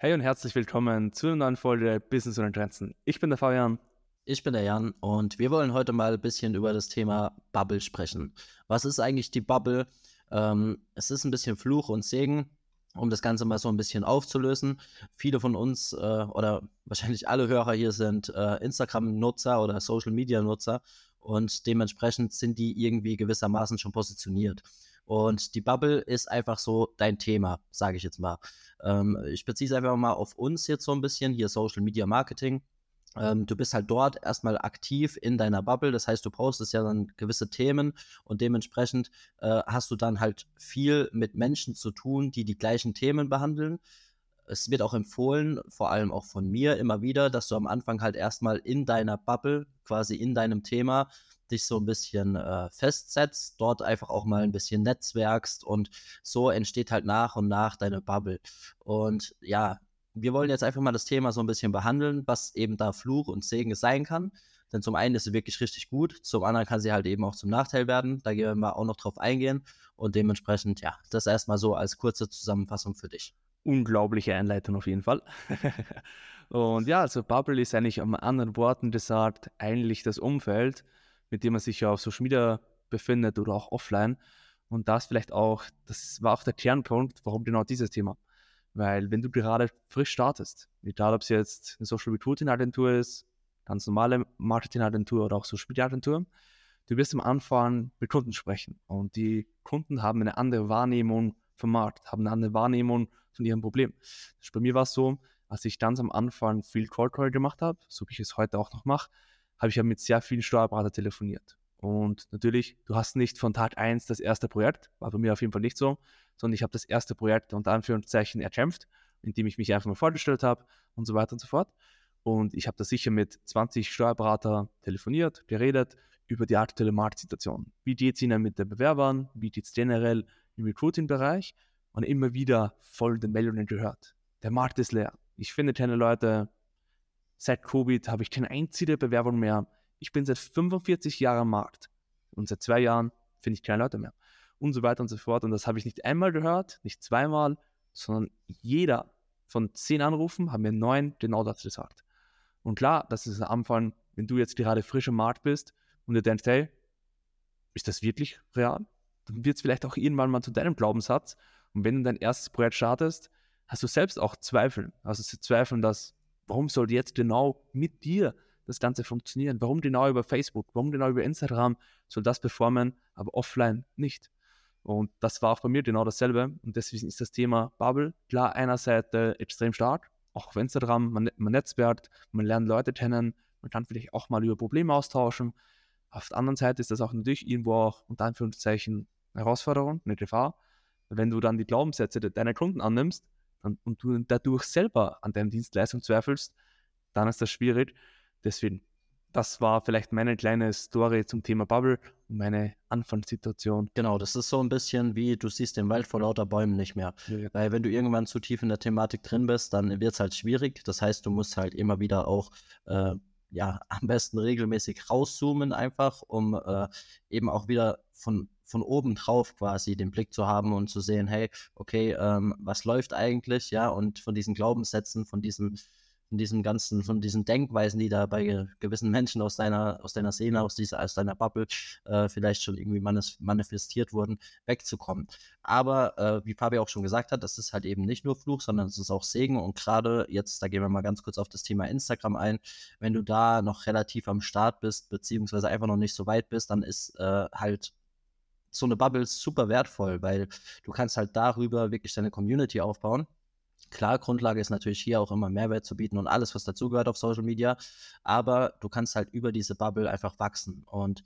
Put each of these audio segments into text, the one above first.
Hey und herzlich willkommen zu einer neuen Folge Business ohne Grenzen. Ich bin der Fabian. Ich bin der Jan und wir wollen heute mal ein bisschen über das Thema Bubble sprechen. Was ist eigentlich die Bubble? Es ist ein bisschen Fluch und Segen, um das Ganze mal so ein bisschen aufzulösen. Viele von uns oder wahrscheinlich alle Hörer hier sind Instagram-Nutzer oder Social-Media-Nutzer und dementsprechend sind die irgendwie gewissermaßen schon positioniert. Und die Bubble ist einfach so dein Thema, sage ich jetzt mal. Ich beziehe es einfach mal auf uns jetzt so ein bisschen, hier Social Media Marketing. Du bist halt dort erstmal aktiv in deiner Bubble, das heißt, du postest ja dann gewisse Themen und dementsprechend hast du dann halt viel mit Menschen zu tun, die die gleichen Themen behandeln. Es wird auch empfohlen, vor allem auch von mir immer wieder, dass du am Anfang halt erstmal in deiner Bubble, quasi in deinem Thema, dich so ein bisschen festsetzt, dort einfach auch mal ein bisschen netzwerkst und so entsteht halt nach und nach deine Bubble. Und ja, wir wollen jetzt einfach mal das Thema so ein bisschen behandeln, was eben da Fluch und Segen sein kann, denn zum einen ist sie wirklich richtig gut, zum anderen kann sie halt eben auch zum Nachteil werden, da gehen wir auch noch drauf eingehen und dementsprechend, ja, das erstmal so als kurze Zusammenfassung für dich. Unglaubliche Einleitung auf jeden Fall. Und ja, also Bubble ist eigentlich mit anderen Worten gesagt eigentlich das Umfeld, mit dem man sich ja auf Social Media befindet oder auch offline. Und das vielleicht auch, das war auch der Kernpunkt, warum genau dieses Thema. Weil wenn du gerade frisch startest, egal ob es jetzt eine Social Recruiting Agentur ist, ganz normale Marketing Agentur oder auch Social Media Agentur, du wirst am Anfang mit Kunden sprechen. Und die Kunden haben eine andere Wahrnehmung vom Markt, haben eine andere Wahrnehmung von ihrem Problem. Das bei mir war es so, als ich ganz am Anfang viel Cold Call gemacht habe, so wie ich es heute auch noch mache, habe ich ja mit sehr vielen Steuerberatern telefoniert. Und natürlich, du hast nicht von Tag 1 das erste Projekt, war bei mir auf jeden Fall nicht so, sondern ich habe das erste Projekt unter Anführungszeichen erkämpft, indem ich mich einfach mal vorgestellt habe und so weiter und so fort. Und ich habe da sicher mit 20 Steuerberatern telefoniert, geredet über die aktuelle Marktsituation. Wie geht es ihnen mit den Bewerbern? Wie geht es generell im Recruiting-Bereich? Und immer wieder folgende Meldungen gehört. Der Markt ist leer. Ich finde keine Leute. Seit Covid habe ich keine einzige Bewerbung mehr. Ich bin seit 45 Jahren am Markt und seit 2 Jahren finde ich keine Leute mehr und so weiter und so fort. Und das habe ich nicht einmal gehört, nicht zweimal, sondern jeder von 10 Anrufen haben mir 9 genau das gesagt. Und klar, das ist am Anfang, wenn du jetzt gerade frisch am Markt bist und du denkst, hey, ist das wirklich real? Dann wird es vielleicht auch irgendwann mal zu deinem Glaubenssatz. Und wenn du dein erstes Projekt startest, hast du selbst auch Zweifel. Also zu zweifeln, dass warum soll jetzt genau mit dir das Ganze funktionieren? Warum genau über Facebook? Warum genau über Instagram soll das performen, aber offline nicht? Und das war auch bei mir genau dasselbe. Und deswegen ist das Thema Bubble klar einerseits extrem stark. Auch auf Instagram, man netzwerkt, man lernt Leute kennen, man kann vielleicht auch mal über Probleme austauschen. Auf der anderen Seite ist das auch natürlich irgendwo auch unter Anführungszeichen eine Herausforderung, eine Gefahr. Wenn du dann die Glaubenssätze deiner Kunden annimmst, und du dadurch selber an deiner Dienstleistung zweifelst, dann ist das schwierig. Deswegen, das war vielleicht meine kleine Story zum Thema Bubble und meine Anfangssituation. Genau, das ist so ein bisschen wie, du siehst den Wald vor lauter Bäumen nicht mehr. Ja. Weil wenn du irgendwann zu tief in der Thematik drin bist, dann wird es halt schwierig. Das heißt, du musst halt immer wieder auch am besten regelmäßig rauszoomen einfach, um eben auch wieder von oben drauf quasi den Blick zu haben und zu sehen, hey, okay, was läuft eigentlich, ja, und von diesen Glaubenssätzen, von diesen Denkweisen, die da bei gewissen Menschen aus deiner Szene, aus deiner Bubble vielleicht schon irgendwie manifestiert wurden, wegzukommen. Aber wie Fabi auch schon gesagt hat, das ist halt eben nicht nur Fluch, sondern es ist auch Segen. Und gerade jetzt, da gehen wir mal ganz kurz auf das Thema Instagram ein, wenn du da noch relativ am Start bist, beziehungsweise einfach noch nicht so weit bist, dann ist halt so eine Bubble ist super wertvoll, weil du kannst halt darüber wirklich deine Community aufbauen. Klar, Grundlage ist natürlich hier auch immer Mehrwert zu bieten und alles, was dazugehört auf Social Media, aber du kannst halt über diese Bubble einfach wachsen. Und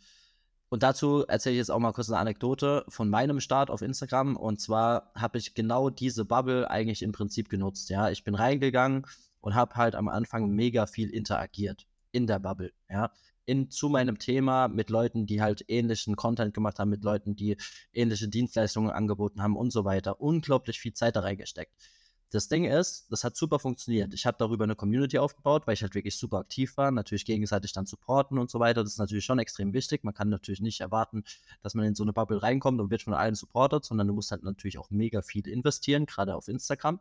dazu erzähle ich jetzt auch mal kurz eine Anekdote von meinem Start auf Instagram, und zwar habe ich genau diese Bubble eigentlich im Prinzip genutzt. Ja, ich bin reingegangen und habe halt am Anfang mega viel interagiert in der Bubble, ja, zu meinem Thema mit Leuten, die halt ähnlichen Content gemacht haben, mit Leuten, die ähnliche Dienstleistungen angeboten haben und so weiter. Unglaublich viel Zeit da reingesteckt. Das Ding ist, das hat super funktioniert. Ich habe darüber eine Community aufgebaut, weil ich halt wirklich super aktiv war, natürlich gegenseitig dann supporten und so weiter. Das ist natürlich schon extrem wichtig. Man kann natürlich nicht erwarten, dass man in so eine Bubble reinkommt und wird von allen supportet, sondern du musst halt natürlich auch mega viel investieren, gerade auf Instagram.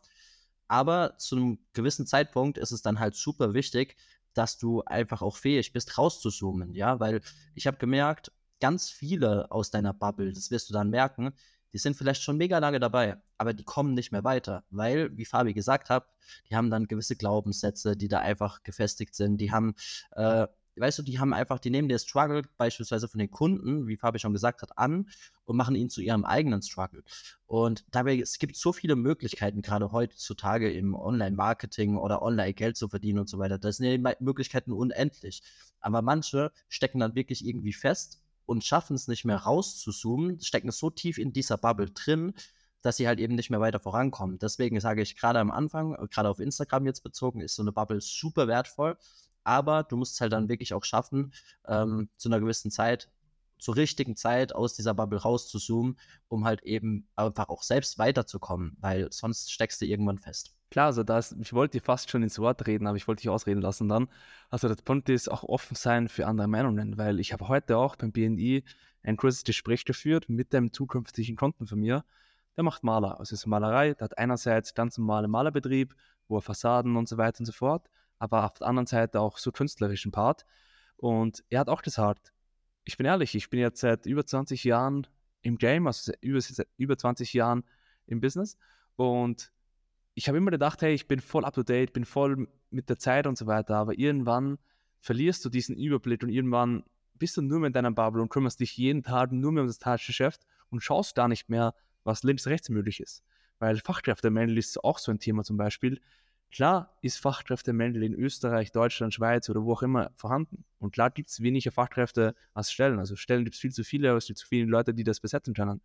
Aber zu einem gewissen Zeitpunkt ist es dann halt super wichtig, dass du einfach auch fähig bist, rauszuzoomen, ja, weil ich habe gemerkt, ganz viele aus deiner Bubble, das wirst du dann merken, die sind vielleicht schon mega lange dabei, aber die kommen nicht mehr weiter, weil, wie Fabi gesagt hat, die haben dann gewisse Glaubenssätze, die da einfach gefestigt sind, die haben, weißt du, die haben einfach, die nehmen den Struggle beispielsweise von den Kunden, wie Fabi schon gesagt hat, an und machen ihn zu ihrem eigenen Struggle. Und dabei, es gibt so viele Möglichkeiten, gerade heutzutage im Online-Marketing oder Online-Geld zu verdienen und so weiter. Das sind ja die Möglichkeiten unendlich. Aber manche stecken dann wirklich irgendwie fest und schaffen es nicht mehr rauszuzoomen, stecken so tief in dieser Bubble drin, dass sie halt eben nicht mehr weiter vorankommen. Deswegen sage ich gerade am Anfang, gerade auf Instagram jetzt bezogen, ist so eine Bubble super wertvoll. Aber du musst es halt dann wirklich auch schaffen, zu einer gewissen Zeit, zur richtigen Zeit aus dieser Bubble rauszuzoomen, um halt eben einfach auch selbst weiterzukommen, weil sonst steckst du irgendwann fest. Klar, also ich wollte dir fast schon ins Wort reden, aber ich wollte dich ausreden lassen dann. Also der Punkt ist auch offen sein für andere Meinungen, weil ich habe heute auch beim BNI ein kurzes Gespräch geführt mit einem zukünftigen Kunden von mir. Der macht Maler, also ist Malerei, der hat einerseits ganz normalen Malerbetrieb, wo er Fassaden und so weiter und so fort, aber auf der anderen Seite auch so künstlerischen Part. Und er hat auch das hart. Ich bin ehrlich, ich bin jetzt seit über 20 Jahren im Game, also seit über 20 Jahren im Business. Und ich habe immer gedacht, hey, ich bin voll up to date, bin voll mit der Zeit und so weiter. Aber irgendwann verlierst du diesen Überblick und irgendwann bist du nur mehr in deiner Bubble und kümmerst dich jeden Tag nur mehr um das Tagesgeschäft und schaust gar nicht mehr, was links rechts möglich ist. Weil Fachkräftemangel ist auch so ein Thema zum Beispiel. Klar ist Fachkräftemangel in Österreich, Deutschland, Schweiz oder wo auch immer vorhanden. Und klar gibt es weniger Fachkräfte als Stellen. Also Stellen gibt es viel zu viele, aber es gibt zu viele Leute, die das besetzen können.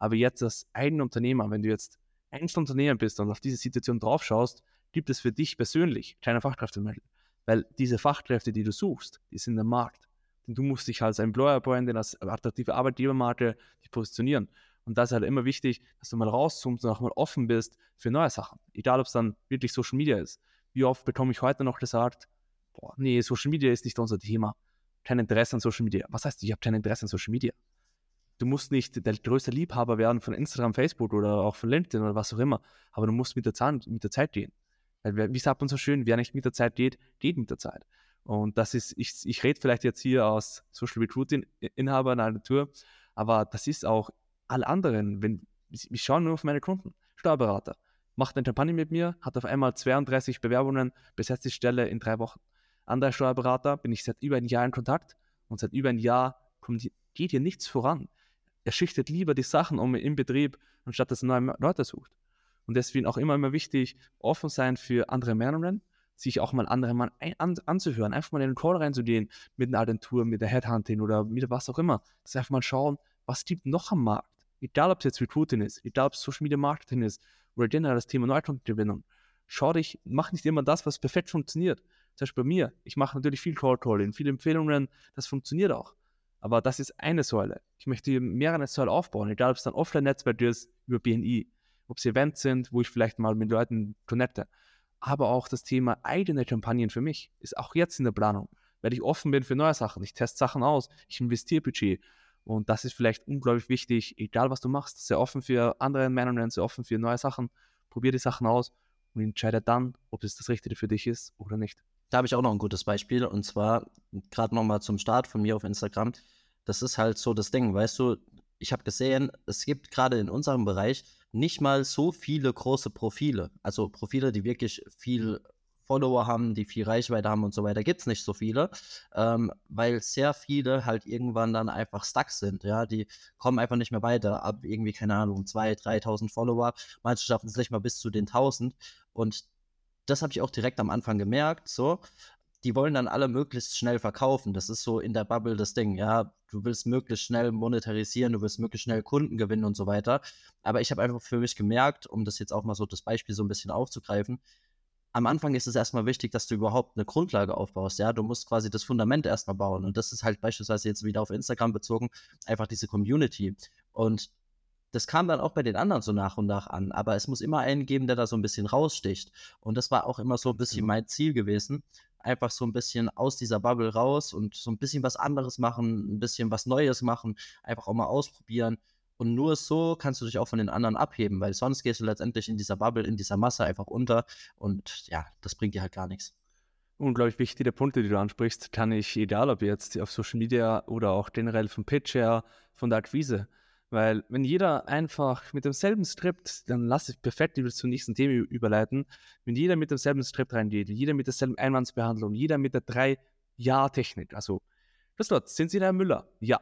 Aber jetzt als eigener Unternehmer, wenn du jetzt Einzelunternehmer bist und auf diese Situation drauf schaust, gibt es für dich persönlich keine Fachkräftemangel. Weil diese Fachkräfte, die du suchst, die sind am Markt. Denn du musst dich als Employer Brand, als attraktive Arbeitgebermarke positionieren. Und das ist halt immer wichtig, dass du mal rauszoomst und auch mal offen bist für neue Sachen. Egal, ob es dann wirklich Social Media ist. Wie oft bekomme ich heute noch gesagt, boah, nee, Social Media ist nicht unser Thema. Kein Interesse an Social Media. Was heißt, ich habe kein Interesse an Social Media? Du musst nicht der größte Liebhaber werden von Instagram, Facebook oder auch von LinkedIn oder was auch immer. Aber du musst mit der Zeit gehen. Weil, wie sagt man so schön, wer nicht mit der Zeit geht, geht mit der Zeit. Und das ist, ich rede vielleicht jetzt hier aus Social Recruiting-Inhaber einer Agentur, aber das ist auch alle anderen, ich schaue nur auf meine Kunden. Steuerberater macht eine Kampagne mit mir, hat auf einmal 32 Bewerbungen, besetzt die Stelle in 3 Wochen. Anderer Steuerberater bin ich seit über ein Jahr in Kontakt und seit über ein Jahr geht hier nichts voran. Er schichtet lieber die Sachen um im Betrieb, anstatt dass er neue Leute sucht. Und deswegen auch immer wichtig, offen sein für andere Meinungen, sich auch mal andere Mann anzuhören, einfach mal in den Call reinzugehen mit einer Agentur, mit der Headhunting oder mit was auch immer. Das einfach mal schauen, was gibt noch am Markt? Egal, ob es jetzt Recruiting ist, egal, ob es Social Media Marketing ist oder generell das Thema Neukundengewinnung. Schau dich, mach nicht immer das, was perfekt funktioniert. Zum Beispiel bei mir, ich mache natürlich viel Cold-Calling, viele Empfehlungen, das funktioniert auch. Aber das ist eine Säule. Ich möchte mehrere Säulen aufbauen, egal, ob es dann Offline-Netzwerk ist, über BNI, ob es Events sind, wo ich vielleicht mal mit Leuten connecte. Aber auch das Thema eigene Kampagnen für mich ist auch jetzt in der Planung, weil ich offen bin für neue Sachen. Ich teste Sachen aus, ich investiere Budget. Und das ist vielleicht unglaublich wichtig, egal was du machst, sehr offen für andere Meinungen, sehr offen für neue Sachen, probier die Sachen aus und entscheide dann, ob es das Richtige für dich ist oder nicht. Da habe ich auch noch ein gutes Beispiel und zwar gerade nochmal zum Start von mir auf Instagram. Das ist halt so das Ding, weißt du, ich habe gesehen, es gibt gerade in unserem Bereich nicht mal so viele große Profile, also Profile, die wirklich viel Follower haben, die viel Reichweite haben und so weiter, gibt es nicht so viele, weil sehr viele halt irgendwann dann einfach stuck sind, ja, die kommen einfach nicht mehr weiter, ab irgendwie, keine Ahnung, 2.000, 3.000 Follower, manche schaffen es nicht mal bis zu den 1.000 und das habe ich auch direkt am Anfang gemerkt, so, die wollen dann alle möglichst schnell verkaufen, das ist so in der Bubble das Ding, ja, du willst möglichst schnell monetarisieren, du willst möglichst schnell Kunden gewinnen und so weiter, aber ich habe einfach für mich gemerkt, um das jetzt auch mal so das Beispiel so ein bisschen aufzugreifen, am Anfang ist es erstmal wichtig, dass du überhaupt eine Grundlage aufbaust, ja, du musst quasi das Fundament erstmal bauen und das ist halt beispielsweise jetzt wieder auf Instagram bezogen, einfach diese Community und das kam dann auch bei den anderen so nach und nach an, aber es muss immer einen geben, der da so ein bisschen raussticht und das war auch immer so ein bisschen mein Ziel gewesen, einfach so ein bisschen aus dieser Bubble raus und so ein bisschen was anderes machen, ein bisschen was Neues machen, einfach auch mal ausprobieren Und nur so kannst du dich auch von den anderen abheben, weil sonst gehst du letztendlich in dieser Bubble, in dieser Masse einfach unter. Und ja, das bringt dir halt gar nichts. Unglaublich wichtige Punkte, die du ansprichst, kann ich, egal ob jetzt auf Social Media oder auch generell vom Pitch her, von der Akquise. Weil wenn jeder einfach mit demselben Skript, dann lass ich perfekt zum nächsten Thema überleiten, wenn jeder mit demselben Skript reingeht, jeder mit derselben Einwandsbehandlung, jeder mit der 3-Ja-Technik, also das dort, sind Sie Herr Müller? Ja.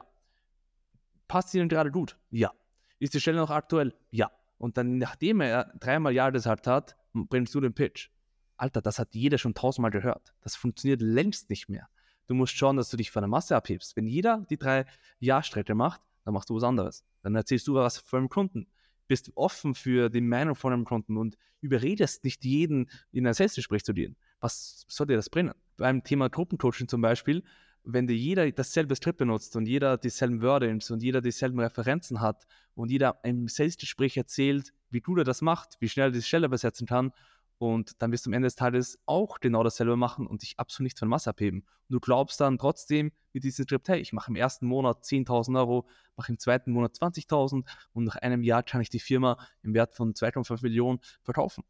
Passt Ihnen gerade gut? Ja. Ist die Stelle noch aktuell? Ja. Und dann, nachdem er 3-mal Ja gesagt hat, bringst du den Pitch. Alter, das hat jeder schon 1000-mal gehört. Das funktioniert längst nicht mehr. Du musst schauen, dass du dich von der Masse abhebst. Wenn jeder die 3-Ja-Strecke macht, dann machst du was anderes. Dann erzählst du was von einem Kunden. Bist offen für die Meinung von einem Kunden und überredest nicht jeden, in ein Selbstgespräch zu gehen. Was soll dir das bringen? Beim Thema Gruppencoaching zum Beispiel, wenn dir jeder dasselbe Skript benutzt und jeder dieselben Wordings und jeder dieselben Referenzen hat und jeder im Selbstgespräch erzählt, wie gut er das macht, wie schnell er die Stelle besetzen kann, und dann wirst du am Ende des Tages auch genau dasselbe machen und dich absolut nicht von Masse abheben. Und du glaubst dann trotzdem mit diesem Skript, hey, ich mache im ersten Monat 10.000 Euro, mache im zweiten Monat 20.000 und nach einem Jahr kann ich die Firma im Wert von 2,5 Millionen verkaufen.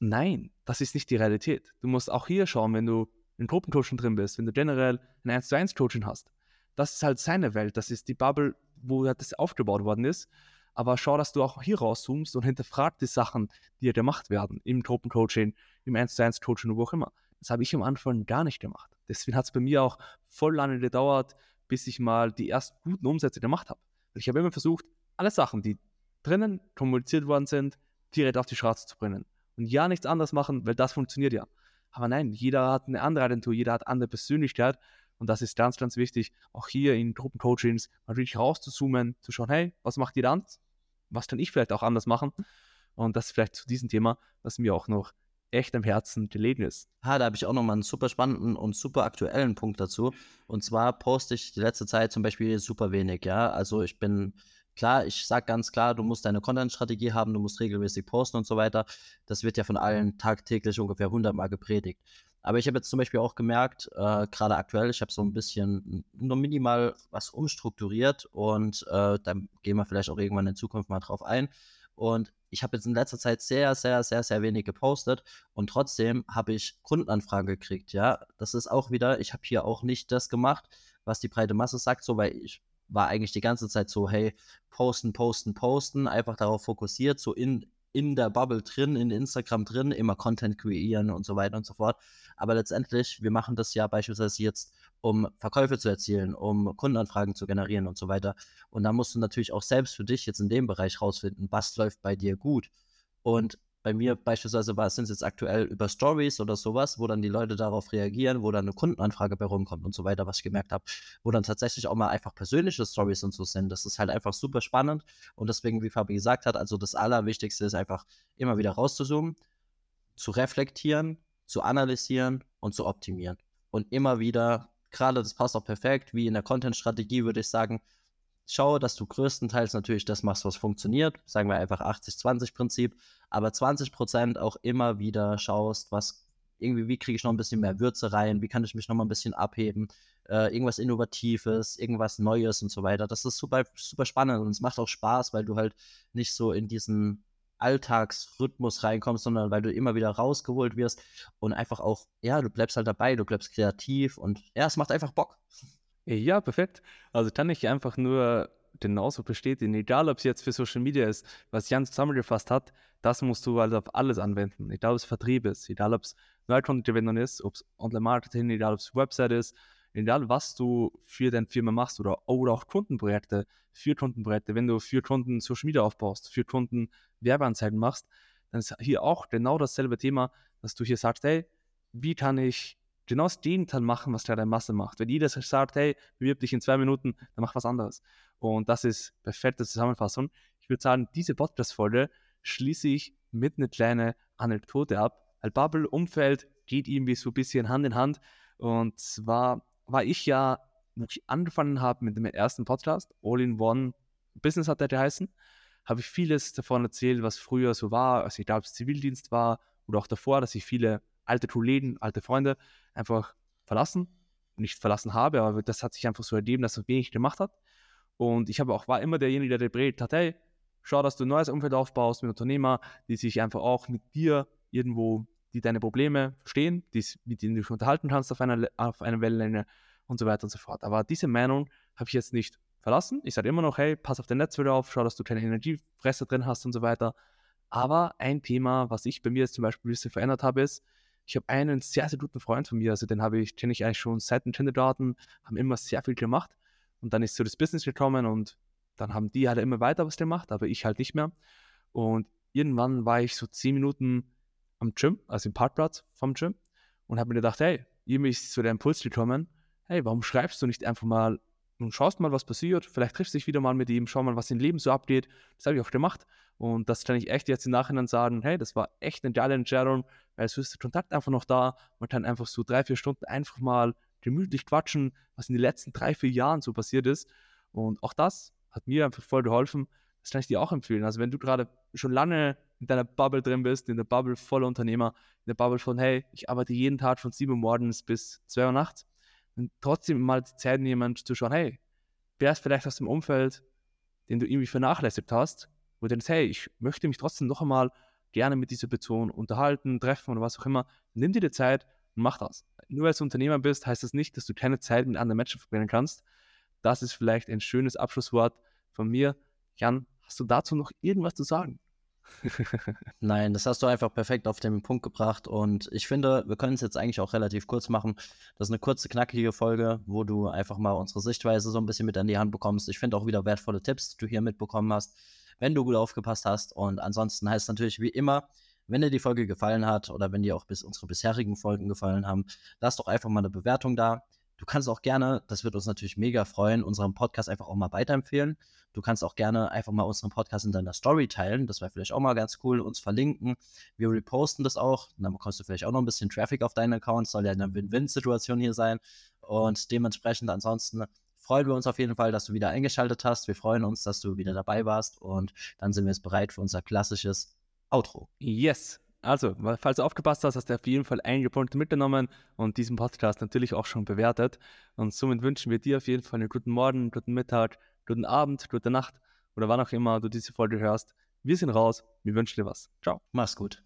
Nein, das ist nicht die Realität. Du musst auch hier schauen, wenn du in Gruppencoaching drin bist, wenn du generell ein 1-zu-1-Coaching hast. Das ist halt seine Welt, das ist die Bubble, wo das aufgebaut worden ist. Aber schau, dass du auch hier rauszoomst und hinterfrag die Sachen, die ja gemacht werden, im Gruppencoaching, im 1-zu-1-Coaching, wo auch immer. Das habe ich am Anfang gar nicht gemacht. Deswegen hat es bei mir auch voll lange gedauert, bis ich mal die ersten guten Umsätze gemacht habe. Ich habe immer versucht, alle Sachen, die drinnen kommuniziert worden sind, direkt auf die Straße zu bringen. Und ja, nichts anderes machen, weil das funktioniert ja. Aber nein, jeder hat eine andere Agentur, jeder hat eine andere Persönlichkeit. Und das ist ganz, ganz wichtig, auch hier in Gruppencoachings mal wirklich rauszuzoomen, zu schauen, hey, was macht ihr dann? Was kann ich vielleicht auch anders machen? Und das vielleicht zu diesem Thema, was mir auch noch echt am Herzen gelegen ist. Ha, da habe ich auch nochmal einen super spannenden und super aktuellen Punkt dazu. Und zwar poste ich die letzte Zeit zum Beispiel super wenig, ja. Also ich bin... Klar, ich sage ganz klar, du musst deine Content-Strategie haben, du musst regelmäßig posten und so weiter. Das wird ja von allen tagtäglich ungefähr 100-mal gepredigt. Aber ich habe jetzt zum Beispiel auch gemerkt, gerade aktuell, ich habe so ein bisschen nur minimal was umstrukturiert und da gehen wir vielleicht auch irgendwann in Zukunft mal drauf ein. Und ich habe jetzt in letzter Zeit sehr, sehr, sehr, sehr wenig gepostet und trotzdem habe ich Kundenanfragen gekriegt. Ja, das ist auch wieder, ich habe hier auch nicht das gemacht, was die breite Masse sagt, so, weil ich war eigentlich die ganze Zeit so, hey, posten, einfach darauf fokussiert, so in der Bubble drin, in Instagram drin, immer Content kreieren und so weiter und so fort. Aber letztendlich, wir machen das ja beispielsweise jetzt, um Verkäufe zu erzielen, um Kundenanfragen zu generieren und so weiter. Und da musst du natürlich auch selbst für dich jetzt in dem Bereich rausfinden, was läuft bei dir gut. Und bei mir beispielsweise sind es jetzt aktuell über Stories oder sowas, wo dann die Leute darauf reagieren, wo dann eine Kundenanfrage bei rumkommt und so weiter, was ich gemerkt habe, wo dann tatsächlich auch mal einfach persönliche Stories und so sind. Das ist halt einfach super spannend und deswegen, wie Fabi gesagt hat, also das Allerwichtigste ist einfach immer wieder rauszuzoomen, zu reflektieren, zu analysieren und zu optimieren. Und immer wieder, gerade das passt auch perfekt, wie in der Content-Strategie würde ich sagen, schau, dass du größtenteils natürlich das machst, was funktioniert, sagen wir einfach 80-20-Prinzip, aber 20% auch immer wieder schaust, was irgendwie, wie kriege ich noch ein bisschen mehr Würze rein, wie kann ich mich noch mal ein bisschen abheben, irgendwas Innovatives, irgendwas Neues und so weiter. Das ist super, super spannend und es macht auch Spaß, weil du halt nicht so in diesen Alltagsrhythmus reinkommst, sondern weil du immer wieder rausgeholt wirst und einfach auch, ja, du bleibst halt dabei, du bleibst kreativ und ja, es macht einfach Bock. Ja, perfekt. Also kann ich einfach nur genauso bestätigen, egal ob es jetzt für Social Media ist, was Jan zusammengefasst hat, das musst du halt auf alles anwenden. Egal ob es Vertrieb ist, egal ob es Neukundengewinnung ist, ob es Online-Marketing, egal ob es Website ist, egal was du für deine Firma machst oder auch Kundenprojekte, für Kundenprojekte, wenn du für Kunden Social Media aufbaust, für Kunden Werbeanzeigen machst, dann ist hier auch genau dasselbe Thema, dass du hier sagst, hey, wie kann ich genau das Gegenteil machen, was gerade eine Masse macht. Wenn jeder sagt, hey, bewirb dich in 2 Minuten, dann mach was anderes. Und das ist perfekte Zusammenfassung. Ich würde sagen, diese Podcast-Folge schließe ich mit einer kleinen Anekdote ab. Ein Bubble-Umfeld geht irgendwie so ein bisschen Hand in Hand. Und zwar war ich ja, als ich angefangen habe mit dem ersten Podcast, All-in-One Business hat der geheißen, habe ich vieles davon erzählt, was früher so war, also ich glaube, es Zivildienst war oder auch davor, dass ich viele alte Kollegen, alte Freunde einfach verlassen, nicht verlassen habe, aber das hat sich einfach so ergeben, dass man wenig gemacht hat. Und ich war immer derjenige, der gepredigt hat, hey, schau, dass du ein neues Umfeld aufbaust mit Unternehmer, die sich einfach auch mit dir irgendwo, die deine Probleme verstehen, mit denen du dich unterhalten kannst auf einer Wellenlänge und so weiter und so fort. Aber diese Meinung habe ich jetzt nicht verlassen. Ich sage immer noch, hey, pass auf dein Netzwerk auf, schau, dass du keine Energiefresser drin hast und so weiter. Aber ein Thema, was ich bei mir jetzt zum Beispiel ein bisschen verändert habe, ist, ich habe einen sehr, sehr guten Freund von mir, also den kenne ich eigentlich schon seit dem Kindergarten, haben immer sehr viel gemacht und dann ist so das Business gekommen und dann haben die halt immer weiter was gemacht, aber ich halt nicht mehr. Und irgendwann war ich so 10 Minuten am Gym, also im Parkplatz vom Gym und habe mir gedacht, hey, irgendwie ist so der Impuls gekommen, hey, warum schreibst du nicht einfach mal und schaust mal, was passiert, vielleicht triffst du dich wieder mal mit ihm, schau mal, was im Leben so abgeht. Das habe ich auch gemacht und das kann ich echt jetzt im Nachhinein sagen, hey, das war echt eine geile Entscheidung, weil so ist der Kontakt einfach noch da, man kann einfach so 3-4 Stunden einfach mal gemütlich quatschen, was in den letzten 3-4 Jahren so passiert ist und auch das hat mir einfach voll geholfen, das kann ich dir auch empfehlen. Also wenn du gerade schon lange in deiner Bubble drin bist, in der Bubble voller Unternehmer, in der Bubel von, hey, ich arbeite jeden Tag von 7 Uhr morgens bis 2 Uhr nachts, und trotzdem mal die Zeit nehmen zu schauen, hey, wer ist vielleicht aus dem Umfeld, den du irgendwie vernachlässigt hast, wo du denkst, hey, ich möchte mich trotzdem noch einmal gerne mit dieser Person unterhalten, treffen oder was auch immer, nimm dir die Zeit und mach das. Nur weil du Unternehmer bist, heißt das nicht, dass du keine Zeit mit anderen Menschen verbringen kannst. Das ist vielleicht ein schönes Abschlusswort von mir. Jan, hast du dazu noch irgendwas zu sagen? Nein, das hast du einfach perfekt auf den Punkt gebracht und ich finde, wir können es jetzt eigentlich auch relativ kurz machen. Das ist eine kurze, knackige Folge, wo du einfach mal unsere Sichtweise so ein bisschen mit an die Hand bekommst. Ich finde auch wieder wertvolle Tipps, die du hier mitbekommen hast, wenn du gut aufgepasst hast. Und ansonsten heißt es natürlich wie immer, wenn dir die Folge gefallen hat oder wenn dir auch unsere bisherigen Folgen gefallen haben, lass doch einfach mal eine Bewertung da. Du kannst auch gerne, das wird uns natürlich mega freuen, unseren Podcast einfach auch mal weiterempfehlen. Du kannst auch gerne einfach mal unseren Podcast in deiner Story teilen. Das wäre vielleicht auch mal ganz cool. Uns verlinken. Wir reposten das auch. Dann bekommst du vielleicht auch noch ein bisschen Traffic auf deinen Account. Soll ja eine Win-Win-Situation hier sein. Und dementsprechend ansonsten freuen wir uns auf jeden Fall, dass du wieder eingeschaltet hast. Wir freuen uns, dass du wieder dabei warst. Und dann sind wir jetzt bereit für unser klassisches Outro. Yes. Also, falls du aufgepasst hast, hast du auf jeden Fall einige Punkte mitgenommen und diesen Podcast natürlich auch schon bewertet. Und somit wünschen wir dir auf jeden Fall einen guten Morgen, guten Mittag, guten Abend, gute Nacht oder wann auch immer du diese Folge hörst. Wir sind raus, wir wünschen dir was. Ciao. Mach's gut.